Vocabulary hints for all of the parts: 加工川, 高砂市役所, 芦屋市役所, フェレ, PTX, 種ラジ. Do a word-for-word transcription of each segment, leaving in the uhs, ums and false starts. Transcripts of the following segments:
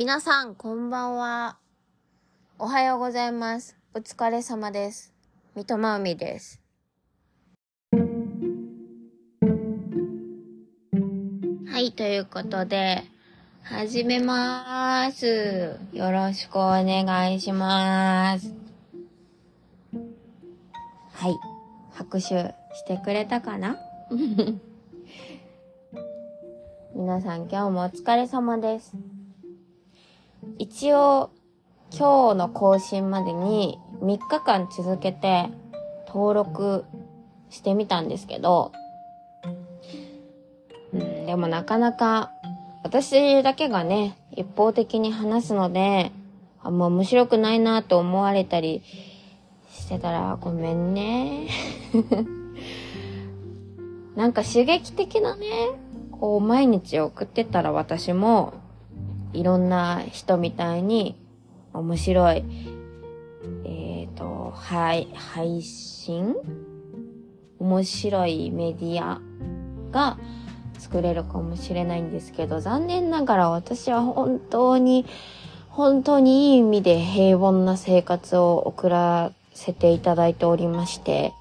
皆さん、こんばんは。おはようございます。お疲れ様です。三笘海です。はい、ということで、始めまーす。よろしくお願いします。はい、拍手してくれたかな？皆さん、今日もお疲れ様です。一応、今日の更新までにみっかかん続けて登録してみたんですけど、うん、でもなかなか私だけがね、一方的に話すので、あんま面白くないなと思われたりしてたらごめんね。なんか刺激的なね、こう毎日送ってたら私も、いろんな人みたいに面白い、えっと、はい、配信？面白いメディアが作れるかもしれないんですけど、残念ながら私は本当に、本当にいい意味で平凡な生活を送らせていただいておりまして。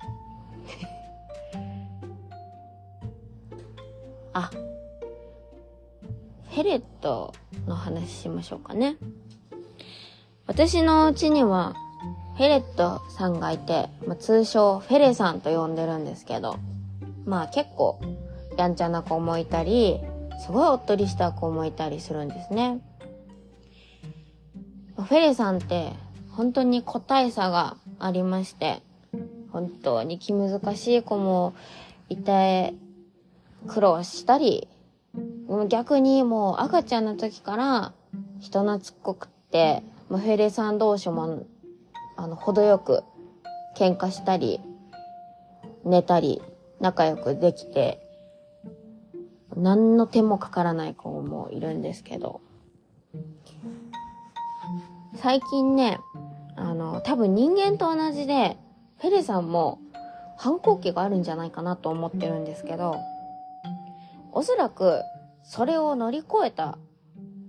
あ、ペレットの話しましょうかね。私のうちにはフェレットさんがいて、まあ、通称フェレさんと呼んでるんですけど、まあ結構やんちゃな子もいたり、すごいおっとりした子もいたりするんですね。フェレさんって本当に個体差がありまして、本当に気難しい子もいて苦労したり、逆にもう赤ちゃんの時から人懐っこくって、フェレさん同士も、あの、程よく喧嘩したり、寝たり、仲良くできて、何の手もかからない子もいるんですけど。最近ね、あの、多分人間と同じで、フェレさんも反抗期があるんじゃないかなと思ってるんですけど、おそらく、それを乗り越えた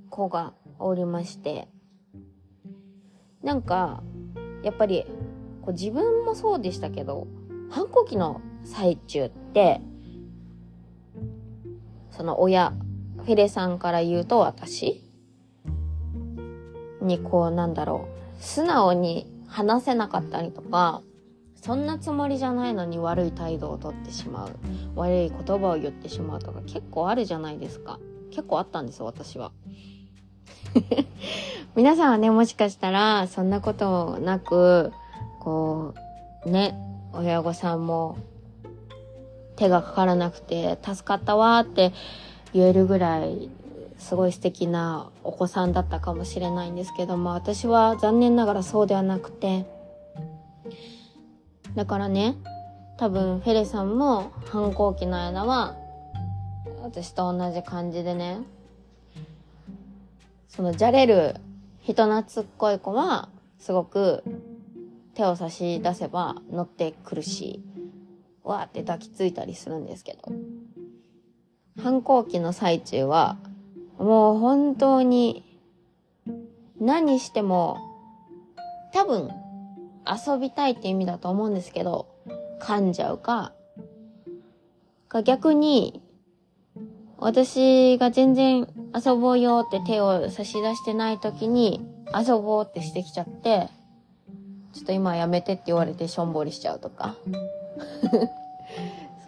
子がおりまして、なんか、やっぱり、こう自分もそうでしたけど、反抗期の最中って、その親、フェレさんから言うと私にこうなんだろう、素直に話せなかったりとか、そんなつもりじゃないのに悪い態度をとってしまう、悪い言葉を言ってしまうとか結構あるじゃないですか。結構あったんですよ、私は。皆さんはね、もしかしたらそんなことなく、こうね、親御さんも手がかからなくて助かったわーって言えるぐらいすごい素敵なお子さんだったかもしれないんですけども、私は残念ながらそうではなくて、だからね、多分フェレさんも反抗期の間は私と同じ感じでね、そのじゃれる人懐っこい子はすごく手を差し出せば乗ってくるし、わーって抱きついたりするんですけど、反抗期の最中はもう本当に何しても多分遊びたいって意味だと思うんですけど、噛んじゃうか、か逆に、私が全然遊ぼうよって手を差し出してない時に、遊ぼうってしてきちゃって、ちょっと今やめてって言われてしょんぼりしちゃうとか。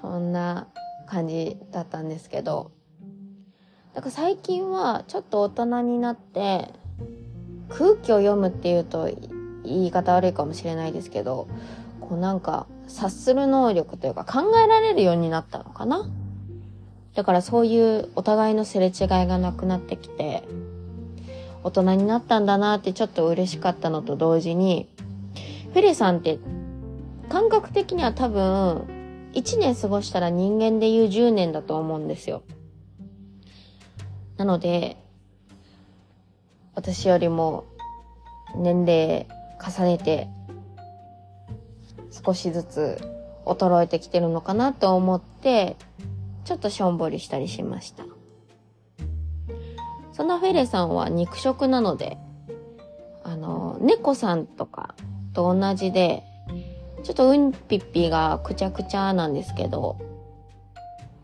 そんな感じだったんですけど。だから最近はちょっと大人になって、空気を読むっていうと、言い方悪いかもしれないですけど、こうなんか察する能力というか考えられるようになったのかな。だからそういうお互いのすれ違いがなくなってきて、大人になったんだなってちょっと嬉しかったのと同時に、フェレさんって感覚的には多分いちねん過ごしたら人間でいうじゅうねんだと思うんですよ。なので、私よりも年齢重ねて少しずつ衰えてきてるのかなと思って、ちょっとしょんぼりしたりしました。そんなフェレさんは肉食なので、あの猫さんとかと同じでちょっとうんぴっぴがくちゃくちゃなんですけど、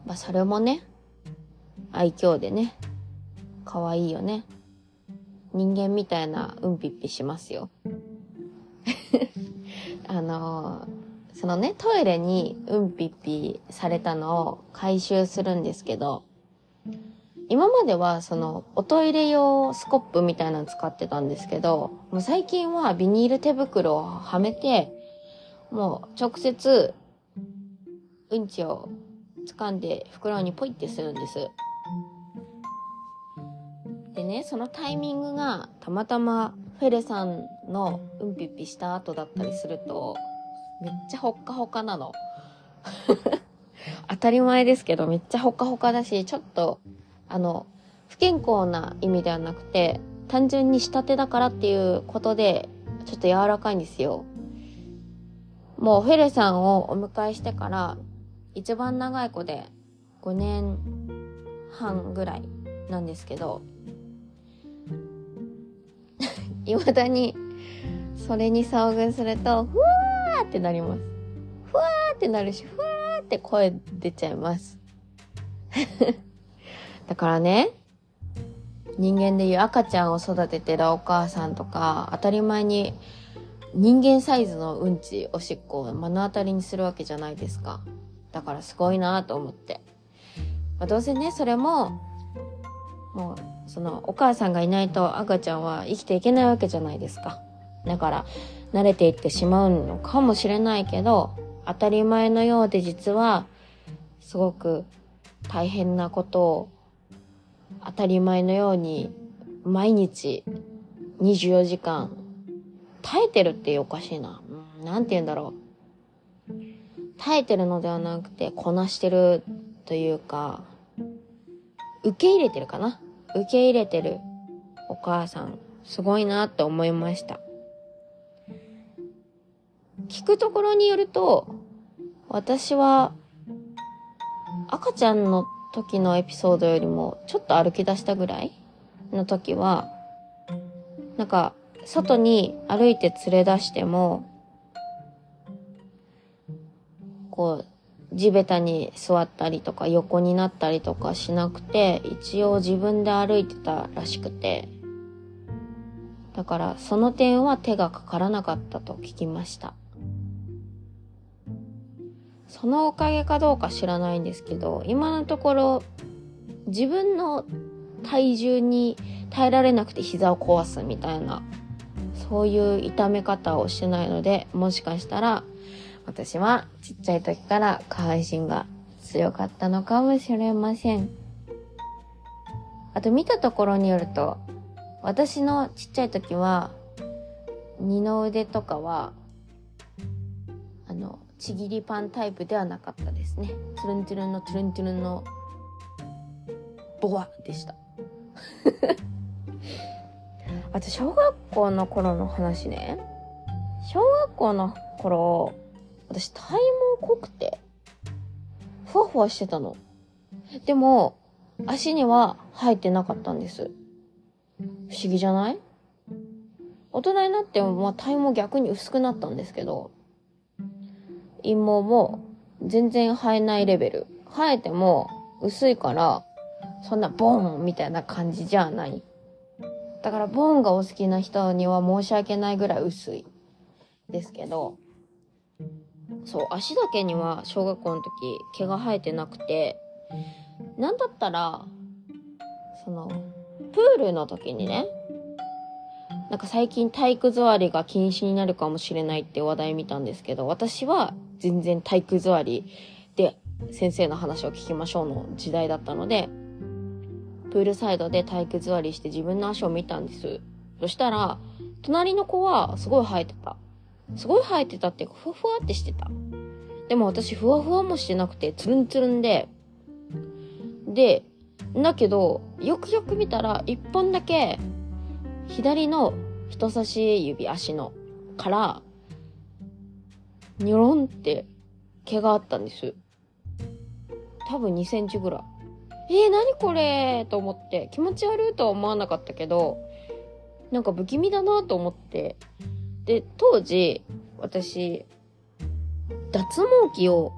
まあ、それもね愛嬌でね可愛いよね。人間みたいなうんぴっぴしますよ。あのそのねトイレにうんぴっぴされたのを回収するんですけど、今まではそのおトイレ用スコップみたいなの使ってたんですけど、もう最近はビニール手袋をはめて、もう直接うんちを掴んで袋にポイってするんです。でね、そのタイミングがたまたまフェレさんのうんぴっぴした後だったりすると、めっちゃほっかほかなの。当たり前ですけどめっちゃほっかほかだし、ちょっとあの不健康な意味ではなくて単純に下手だからっていうことでちょっと柔らかいんですよ。もうフェレさんをお迎えしてから一番長い子でごねんはんぐらいなんですけど、いまだにそれに遭遇するとふわーってなります。ふわーってなるし、ふわーって声出ちゃいます。だからね、人間でいう赤ちゃんを育ててるお母さんとか、当たり前に人間サイズのうんち、おしっこを目の当たりにするわけじゃないですか。だからすごいなと思って。まあ、どうせね、それも、もう、その、お母さんがいないと赤ちゃんは生きていけないわけじゃないですか。だから、慣れていってしまうのかもしれないけど、当たり前のようで実は、すごく大変なことを、当たり前のように毎日にじゅうよじかん耐えてるっておかしいな。うん、なんて言うんだろう。耐えてるのではなくてこなしてるというか、受け入れてるかな。受け入れてるお母さん、すごいなって思いました。聞くところによると、私は赤ちゃんの時のエピソードよりもちょっと歩き出したぐらいの時は、なんか外に歩いて連れ出しても、こう地べたに座ったりとか横になったりとかしなくて、一応自分で歩いてたらしくて、だからその点は手がかからなかったと聞きました。そのおかげかどうか知らないんですけど、今のところ自分の体重に耐えられなくて膝を壊すみたいな、そういう痛め方をしてないので、もしかしたら私はちっちゃい時から下半身が強かったのかもしれません。あと見たところによると、私のちっちゃい時は二の腕とかはあのちぎりパンタイプではなかったですね。トゥルントゥルンのトゥルントゥルンのボワでした。あと小学校の頃の話ね。小学校の頃、私体毛濃くてふわふわしてたの。でも足には生えてなかったんです。不思議じゃない？大人になっても、まあ、体毛逆に薄くなったんですけど、陰毛も全然生えないレベル。生えても薄いから、そんなボーンみたいな感じじゃない。だからボーンがお好きな人には申し訳ないぐらい薄い。ですけど、そう、足だけには小学校の時毛が生えてなくて、なんだったら、その、プールの時にね、なんか最近体育座りが禁止になるかもしれないって話題見たんですけど、私は全然体育座りで先生の話を聞きましょうの時代だったので、プールサイドで体育座りして自分の足を見たんです。そしたら、隣の子はすごい生えてた。すごい生えてたっていうか、ふわふわってしてた。でも私ふわふわもしてなくて、ツルンツルンで、で、だけど、よくよく見たら一本だけ、左の人差し指、足のからニョロンって毛があったんです。多分にセンチぐらい。えー、何これと思って、気持ち悪いとは思わなかったけど、なんか不気味だなと思って、で当時私脱毛器を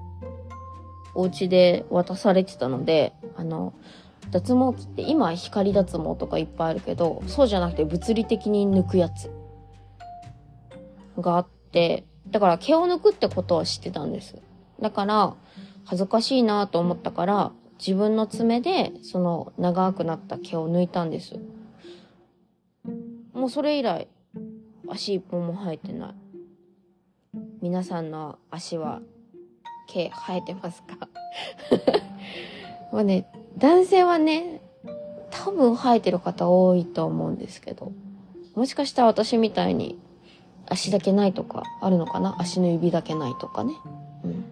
お家で渡されてたので、あの脱毛器って今光脱毛とかいっぱいあるけど、そうじゃなくて物理的に抜くやつがあって、だから毛を抜くってことは知ってたんです。だから恥ずかしいなと思ったから、自分の爪でその長くなった毛を抜いたんです。もうそれ以来足一本も生えてない。皆さんの足は毛生えてますか？もうね、男性はね、多分生えてる方多いと思うんですけど、もしかしたら私みたいに足だけないとかあるのかな？足の指だけないとかね。うん。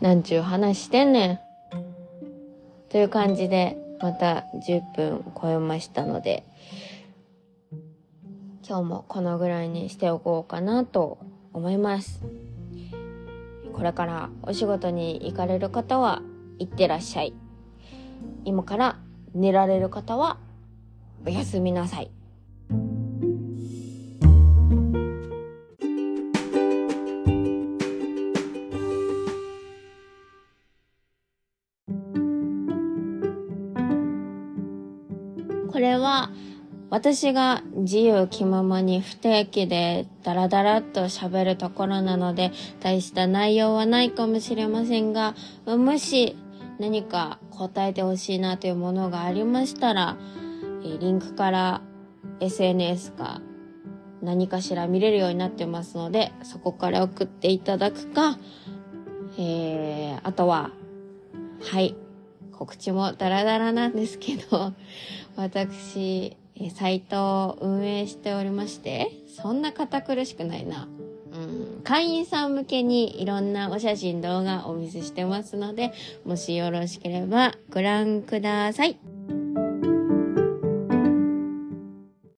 なんちゅう話してんねん。という感じで、またじゅっぷん超えましたので、今日もこのぐらいにしておこうかなと思います。これからお仕事に行かれる方は行ってらっしゃい。今から寝られる方はおやすみなさい。これは私が自由気ままに不定期でダラダラっと喋るところなので、大した内容はないかもしれませんが、もし何か答えてほしいなというものがありましたら、リンクから エスエヌエス か何かしら見れるようになってますので、そこから送っていただくか、えー、あとは、はい。告知もダラダラなんですけど、私、サイトを運営しておりまして、そんな堅苦しくないな。うん、会員さん向けにいろんなお写真動画お見せしてますので、もしよろしければご覧ください。